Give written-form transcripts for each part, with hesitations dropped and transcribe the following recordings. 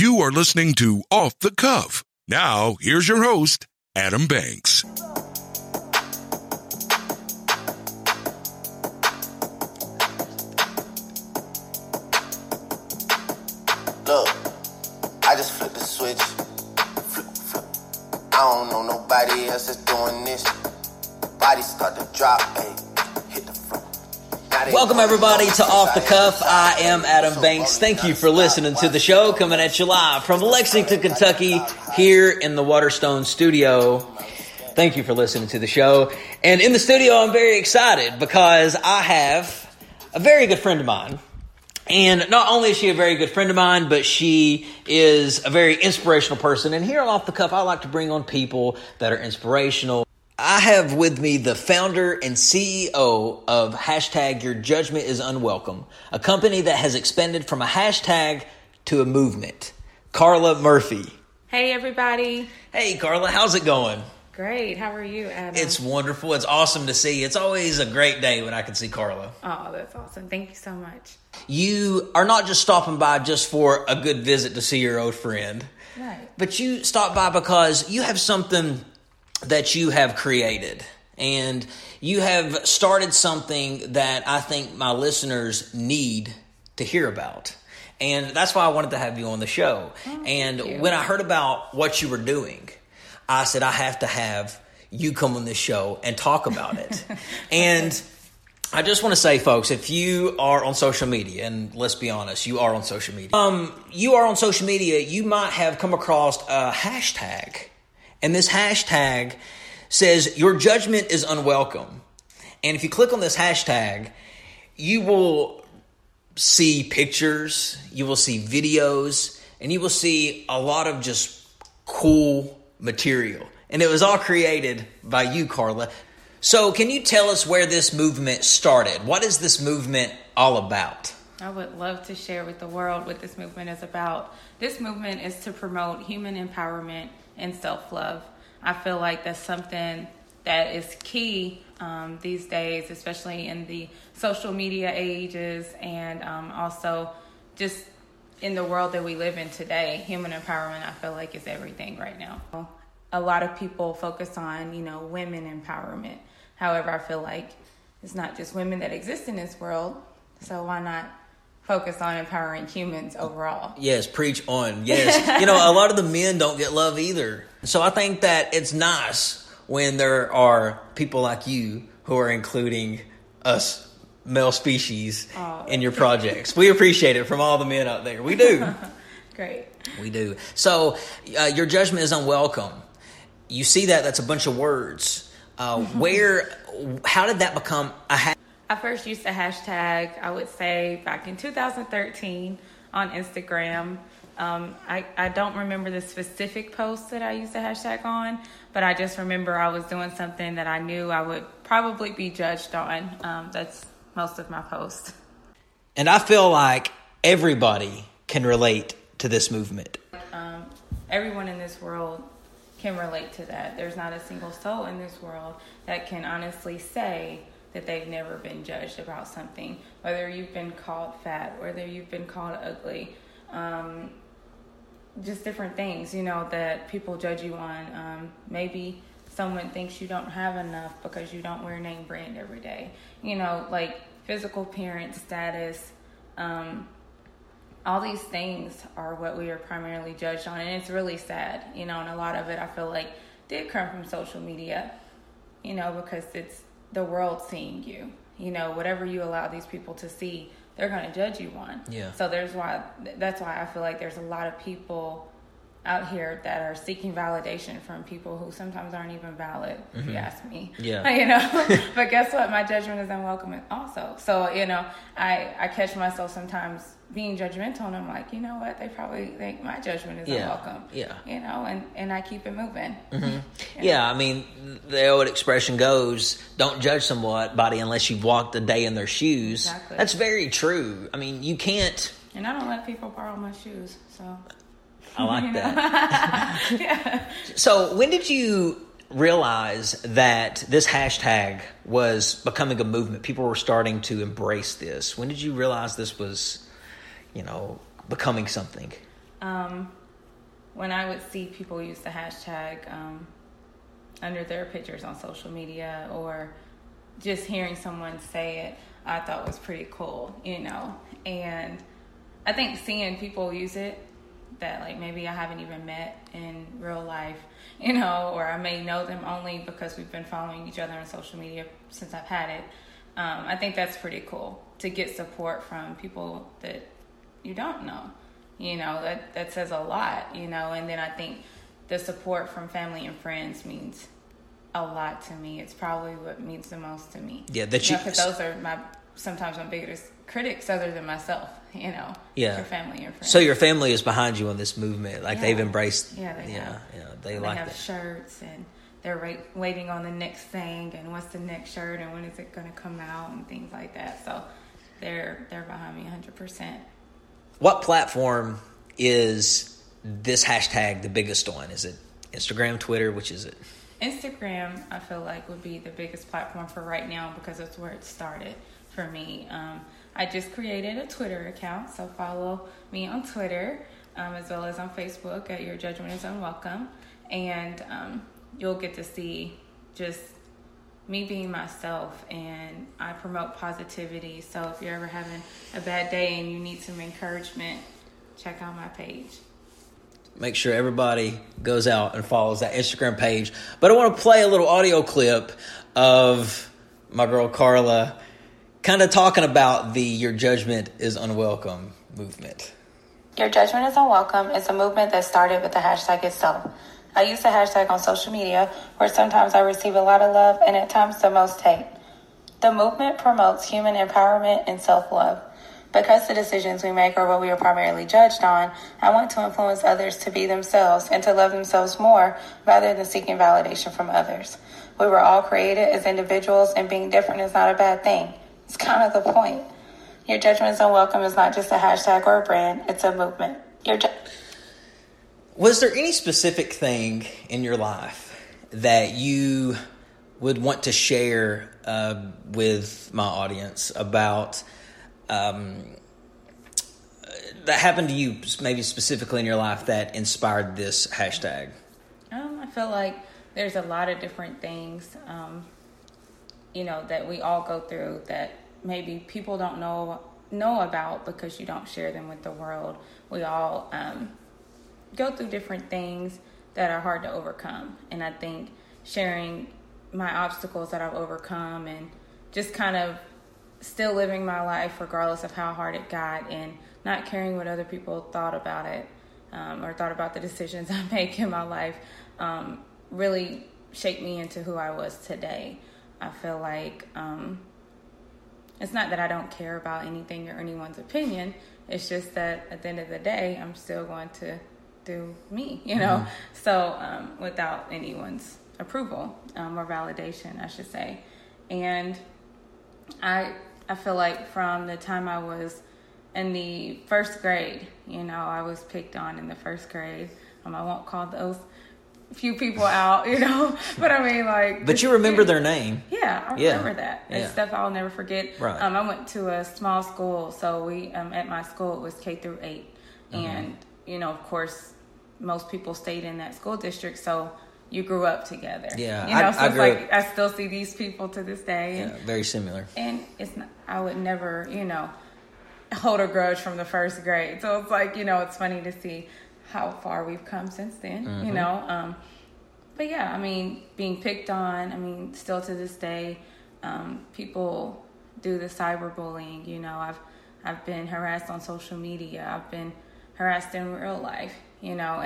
You are listening to Off The Cuff. Now, here's your host, Adam Banks. Look, I just flipped the switch. Flip. I don't know nobody else that's doing this. Bodies start to drop, ayy. Welcome, everybody, to Off The Cuff. I am Adam Banks. Thank you for listening to the show, coming at you live from Lexington, Kentucky, here in the Waterstone studio. Thank you for listening to the show. And in the studio, I'm very excited because I have a very good friend of mine. And not only is she a very good friend of mine, but she is a very inspirational person. And here on Off The Cuff, I like to bring on people that are inspirational. I have with me the founder and CEO of Hashtag Your Judgment is Unwelcome, a company that has expanded from a hashtag to a movement, Carla Murphy. Hey, everybody. Hey, Carla. How's it going? Great. How are you, Adam? It's wonderful. It's awesome to see. It's always a great day when I can see Carla. Oh, that's awesome. Thank you so much. You are not just stopping by just for a good visit to see your old friend. Right. But you stop by because you have something that you have created, and you have started something that I think my listeners need to hear about. And that's why I wanted to have you on the show. Oh, and when I heard about what you were doing, I said, I have to have you come on this show and talk about it. And I just want to say, folks, if you are on social media, and let's be honest, you are on social media. You might have come across a hashtag. And this hashtag says, your judgment is unwelcome. And if you click on this hashtag, you will see pictures, you will see videos, and you will see a lot of just cool material. And it was all created by you, Carla. So can you tell us where this movement started? What is this movement all about? I would love to share with the world what this movement is about. This movement is to promote human empowerment and self-love. I feel like that's something that is key these days, especially in the social media ages, and also just in the world that we live in today. Human empowerment, I feel like, is everything right now. A lot of people focus on, women empowerment. However, I feel like it's not just women that exist in this world, so why not focus on empowering humans overall? Yes, preach on. Yes. A lot of the men don't get love either. So I think that it's nice when there are people like you who are including us male species in your projects. We appreciate it from all the men out there. We do. Great. We do. So your judgment is unwelcome. You see that's a bunch of words. How did that become a hashtag? I first used the hashtag, I would say, back in 2013 on Instagram. I don't remember the specific post that I used the hashtag on, but I just remember I was doing something that I knew I would probably be judged on. That's most of my posts. And I feel like everybody can relate to this movement. Everyone in this world can relate to that. There's not a single soul in this world that can honestly say that they've never been judged about something, whether you've been called fat, whether you've been called ugly, just different things, that people judge you on. Maybe someone thinks you don't have enough because you don't wear name brand every day, like physical appearance, status, all these things are what we are primarily judged on. And it's really sad, and a lot of it I feel like did come from social media, because it's the world seeing you, whatever you allow these people to see, they're going to judge you on. Yeah. So that's why I feel like there's a lot of people out here that are seeking validation from people who sometimes aren't even valid, if you ask me. Yeah. But guess what? My judgment is unwelcome also. So, I catch myself sometimes being judgmental, and I'm like, you know what? They probably think my judgment is unwelcome. Yeah. And I keep it moving. Mm-hmm. Yeah. The old expression goes, don't judge somebody unless you've walked a day in their shoes. Exactly. That's very true. You can't. And I don't let people borrow my shoes, so. I like that. Yeah. So when did you realize that this hashtag was becoming a movement? People were starting to embrace this. When did you realize this was, becoming something? When I would see people use the hashtag under their pictures on social media, or just hearing someone say it, I thought was pretty cool, you know. And I think seeing people use it that, like, maybe I haven't even met in real life, you know, or I may know them only because we've been following each other on social media since I've had it. I think that's pretty cool to get support from people that you don't know, you know, that says a lot, you know. And then I think the support from family and friends means a lot to me. It's probably what means the most to me. Yeah, that you know, 'cause those are sometimes my biggest critics other than myself, you know. Yeah. Your family and friends. So your family is behind you on this movement. Like, yeah. They've embraced. Yeah, they have. Yeah, they like have that. Shirts, and they're waiting on the next thing, and what's the next shirt, and when is it going to come out, and things like that. So they're behind me 100%. What platform is this hashtag the biggest on? Is it Instagram, Twitter? Which is it? Instagram, I feel like, would be the biggest platform for right now because that's where it started for me. I just created a Twitter account, so follow me on Twitter, as well as on Facebook at Your Judgment is Unwelcome. And you'll get to see just me being myself, and I promote positivity. So if you're ever having a bad day and you need some encouragement, check out my page. Make sure everybody goes out and follows that Instagram page. But I want to play a little audio clip of my girl Carla kind of talking about the Your Judgment is Unwelcome movement. Your Judgment is Unwelcome is a movement that started with the hashtag itself. I use the hashtag on social media, where sometimes I receive a lot of love and at times the most hate. The movement promotes human empowerment and self-love. Because the decisions we make are what we are primarily judged on, I want to influence others to be themselves and to love themselves more rather than seeking validation from others. We were all created as individuals, and being different is not a bad thing. It's kind of the point. Your Judgment is Unwelcome is not just a hashtag or a brand, it's a movement. Was there any specific thing in your life that you would want to share with my audience about that happened to you, maybe specifically in your life, that inspired this hashtag? I feel like there's a lot of different things, you know, that we all go through that maybe people don't know about because you don't share them with the world. We all go through different things that are hard to overcome. And I think sharing my obstacles that I've overcome and just kind of still living my life regardless of how hard it got, and not caring what other people thought about it, or thought about the decisions I make in my life, really shaped me into who I was today. I feel like it's not that I don't care about anything or anyone's opinion. It's just that at the end of the day, I'm still going to do me, you know? Mm-hmm. So without anyone's approval or validation, I should say. And I feel like from the time I was in the first grade, you know, I was picked on in the first grade. I won't call those few people out, you know, but I mean, like. But you remember their name. Yeah, I remember that. Yeah. It's stuff I'll never forget. Right. I went to a small school, so we at my school it was K-8, and you know, of course, most people stayed in that school district, so. You grew up together. Yeah, you know, so I grew up. I still see these people to this day. And, yeah, very similar. And it's not, I would never, you know, hold a grudge from the first grade. So it's like, you know, it's funny to see how far we've come since then, you know. But yeah, I mean, being picked on, I mean, still to this day, people do the cyberbullying. You know, I've been harassed on social media. I've been harassed in real life, you know,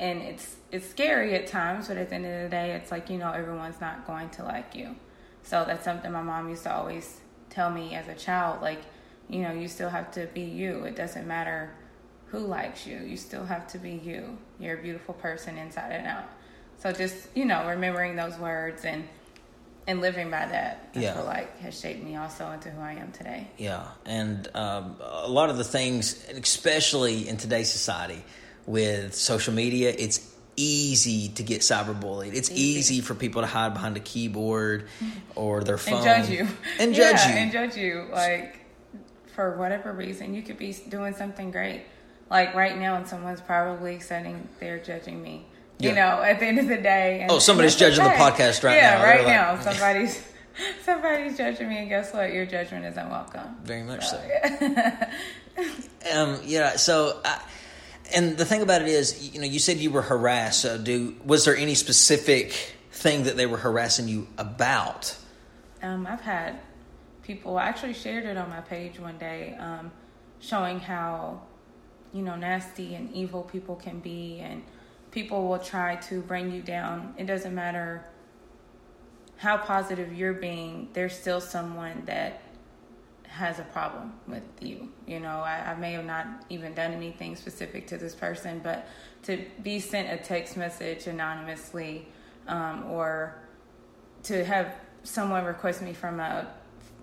and it's scary at times, but at the end of the day, it's like, you know, everyone's not going to like you. So that's something my mom used to always tell me as a child, like, you know, you still have to be you. It doesn't matter who likes you. You still have to be you. You're a beautiful person inside and out. So just, you know, remembering those words and living by that, I feel like, has shaped me also into who I am today. Yeah, and a lot of the things, especially in today's society, with social media, it's easy to get cyberbullied. It's easy for people to hide behind a keyboard or their phone. And judge you. And judge you. Like, for whatever reason, you could be doing something great. like right now, and someone's probably sitting there judging me. Yeah. You know, at the end of the day. And somebody's judging the podcast right now. Yeah, right now. Somebody's judging me, and guess what? Your judgment is unwelcome. Very much so. Yeah. And the thing about it is, you know, you said you were harassed. So was there any specific thing that they were harassing you about? I've had people, I actually shared it on my page one day, showing how, you know, nasty and evil people can be, and people will try to bring you down. It doesn't matter how positive you're being, there's still someone that has a problem with you. You know, I may have not even done anything specific to this person, but to be sent a text message anonymously, or to have someone request me from a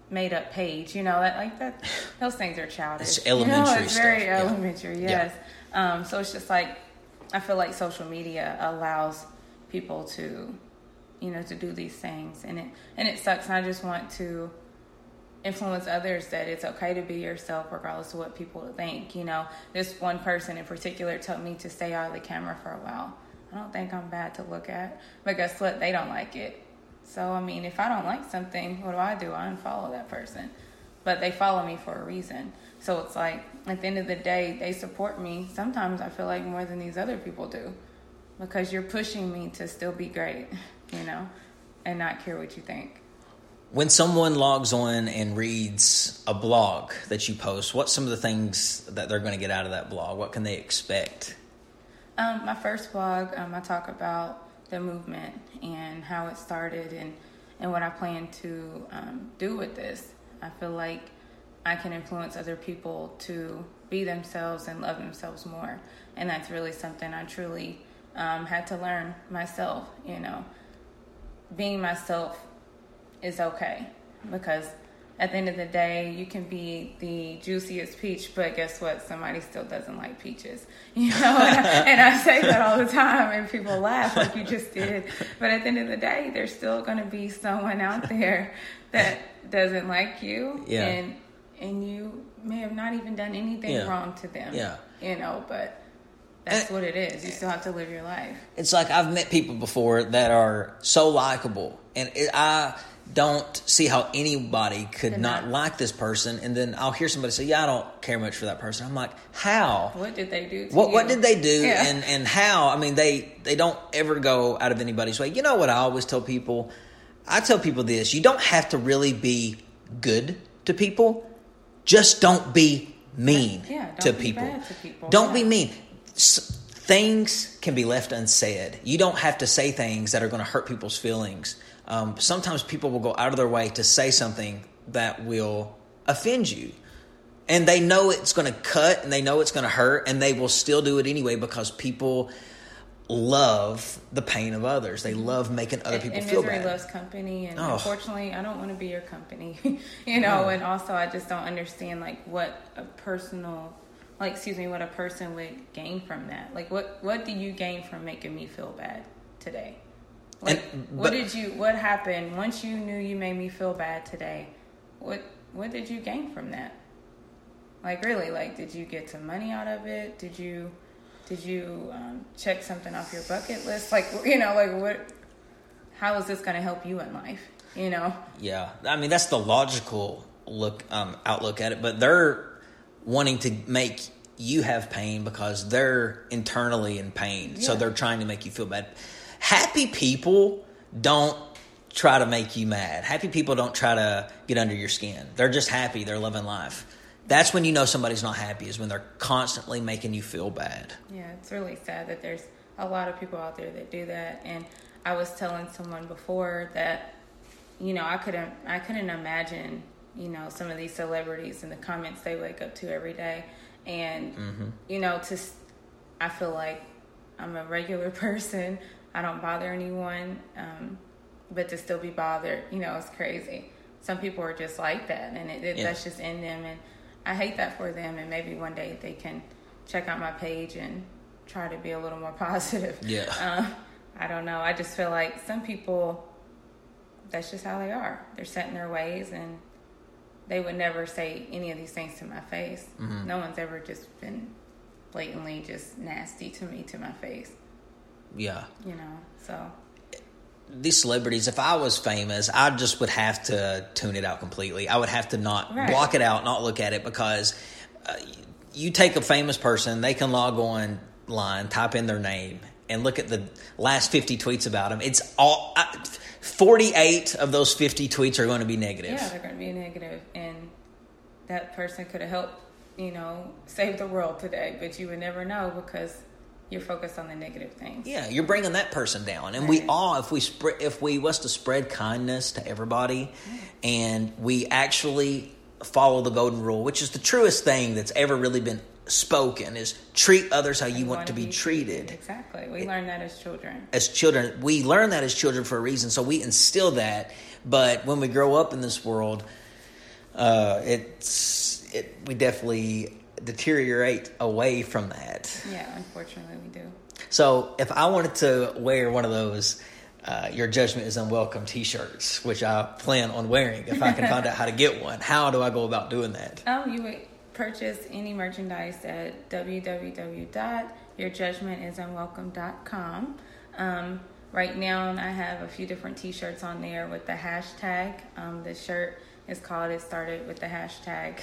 made-up page, you know, that those things are childish. It's elementary stuff. It's very elementary, yes. Yeah. So it's just like, I feel like social media allows people to, you know, to do these things, and it sucks. And I just want to influence others that it's okay to be yourself regardless of what people think. You know, this one person in particular told me to stay out of the camera for a while. I don't think I'm bad to look at, but guess what? They don't like it. So, I mean, if I don't like something, what do? I unfollow that person. But they follow me for a reason. So it's like, at the end of the day, they support me. Sometimes I feel like more than these other people do, because you're pushing me to still be great, you know, and not care what you think. When someone logs on and reads a blog that you post, what's some of the things that they're going to get out of that blog? What can they expect? My first blog, I talk about the movement and how it started and what I plan to do with this. I feel like I can influence other people to be themselves and love themselves more. And that's really something I truly had to learn myself, you know. Being myself is okay, because at the end of the day, you can be the juiciest peach, but guess what? Somebody still doesn't like peaches, you know. And I say that all the time, and people laugh like you just did. But at the end of the day, there's still going to be someone out there that doesn't like you, yeah. and you may have not even done anything wrong to them, yeah. You know, but that's what it is. You still have to live your life. It's like, I've met people before that are so likable, and I don't see how anybody could not like this person. And then I'll hear somebody say, yeah, I don't care much for that person. I'm like, how? What did they do to you? What did they do? Yeah. And how? I mean, they don't ever go out of anybody's way. You know what I always tell people? I tell people this. You don't have to really be good to people. Just don't be mean to people. Bad to people. Don't be mean. Things can be left unsaid. You don't have to say things that are going to hurt people's feelings. Sometimes people will go out of their way to say something that will offend you, and they know it's going to cut, and they know it's going to hurt, and they will still do it anyway, because people love the pain of others. They love making other people feel bad. And misery loves company, and unfortunately, I don't want to be your company, you know. And also, I just don't understand what a person would gain from that. Like, what do you gain from making me feel bad today? Like, what happened once you knew you made me feel bad today? What did you gain from that? Like, really, like, did you get some money out of it? Did you check something off your bucket list? Like, you know, like, what? How is this going to help you in life? You know? Yeah, I mean, that's the logical outlook at it, but they're wanting to make you have pain because they're internally in pain. Yeah. So they're trying to make you feel bad. Happy people don't try to make you mad. Happy people don't try to get under your skin. They're just happy. They're loving life. That's when you know somebody's not happy, is when they're constantly making you feel bad. Yeah, it's really sad that there's a lot of people out there that do that. And I was telling someone before that, you know, I couldn't imagine, you know, some of these celebrities and the comments they wake up to every day. And, you know, I feel like I'm a regular person. I don't bother anyone. But to still be bothered, you know, it's crazy. Some people are just like that. And that's just in them. And I hate that for them. And maybe one day they can check out my page and try to be a little more positive. Yeah. I don't know. I just feel like some people, that's just how they are. They're set in their ways, and they would never say any of these things to my face. Mm-hmm. No one's ever just been blatantly just nasty to me, to my face. Yeah. You know, so. These celebrities, if I was famous, I just would have to tune it out completely. I would have to not block it out, not look at it, because you take a famous person, they can log online, type in their name, and look at the last 50 tweets about them. It's all 48 of those 50 tweets are going to be negative. Yeah, they're going to be negative, and that person could have helped, you know, save the world today, but you would never know because you're focused on the negative things. Yeah, you're bringing that person down. And we all, if we was to spread kindness to everybody, and we actually follow the golden rule, which is the truest thing that's ever really been spoken, is treat others how you want to be treated. Exactly. We learn that as children. We learn that as children for a reason, so we instill that. But when we grow up in this world, we definitely deteriorate away from that. Yeah, unfortunately we do. So if I wanted to wear one of those Your Judgment is Unwelcome t-shirts, which I plan on wearing if I can find out how to get one, how do I go about doing that? Oh, you would purchase any merchandise at www.yourjudgmentisunwelcome.com. Right now I have a few different t-shirts on there with the hashtag. The shirt is called It Started With The Hashtag.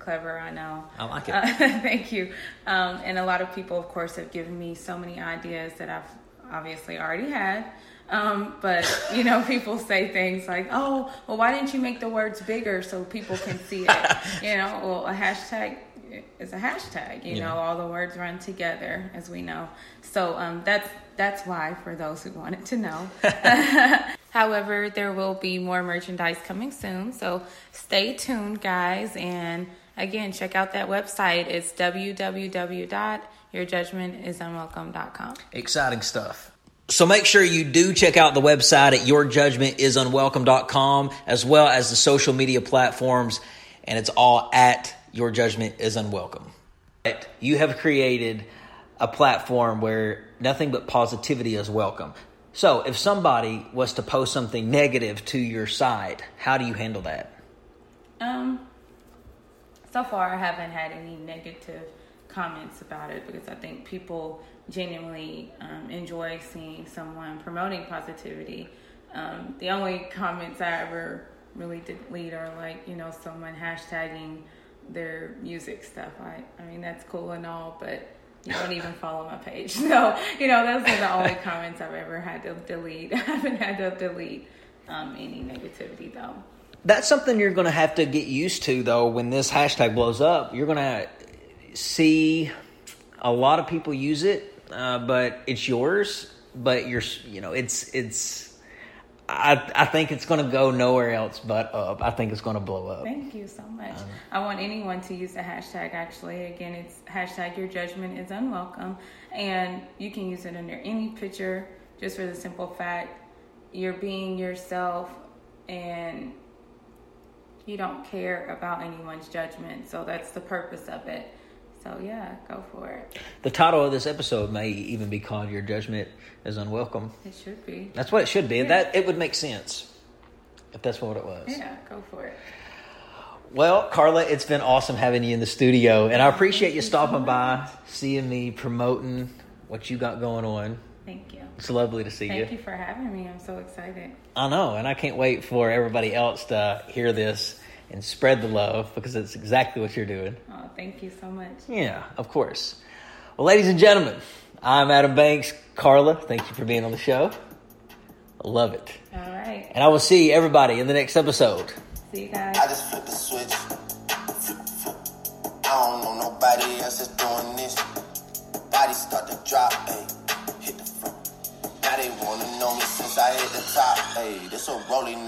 Clever, I know. I like it. Thank you. And a lot of people, of course, have given me so many ideas that I've obviously already had. But, you know, people say things like, oh, well, why didn't you make the words bigger so people can see it? You know, well, a hashtag is a hashtag. You know, all the words run together, as we know. So that's why, for those who wanted to know. However, there will be more merchandise coming soon. So stay tuned, guys, and again, check out that website. It's www.yourjudgmentisunwelcome.com. Exciting stuff. So make sure you do check out the website at yourjudgmentisunwelcome.com, as well as the social media platforms, and it's all at Your Judgment is Unwelcome. You have created a platform where nothing but positivity is welcome. So if somebody was to post something negative to your site, how do you handle that? So far, I haven't had any negative comments about it because I think people genuinely enjoy seeing someone promoting positivity. The only comments I ever really delete are like, you know, someone hashtagging their music stuff. I mean, that's cool and all, but you don't even follow my page. So, you know, those are the only comments I've ever had to delete. I haven't had to delete any negativity, though. That's something you're going to have to get used to, though. When this hashtag blows up, you're going to see a lot of people use it, but it's yours. But you're, you know, it's. I think it's going to go nowhere else but up. I think it's going to blow up. Thank you so much. I want anyone to use the hashtag, actually. Again, it's hashtag Your Judgment is Unwelcome. And you can use it under any picture, just for the simple fact you're being yourself and you don't care about anyone's judgment. So that's the purpose of it. So, yeah, go for it. The title of this episode may even be called Your Judgment is Unwelcome. It should be. That's what it should be. Yeah. That it would make sense if that's what it was. Yeah, go for it. Well, Carla, it's been awesome having you in the studio. And I appreciate you stopping by, seeing me, promoting what you got going on. Thank you. It's lovely to see you. Thank you for having me. I'm so excited. I know, and I can't wait for everybody else to hear this and spread the love, because it's exactly what you're doing. Oh, thank you so much. Yeah, of course. Well, ladies and gentlemen, I'm Adam Banks. Carla, thank you for being on the show. I love it. All right. And I will see everybody in the next episode. See you guys. I just flipped the switch. I don't know nobody else is doing this. Body start to drop, ayy. Hit the front. Now they wanna know me since I hit the top, ayy. This a rolling night.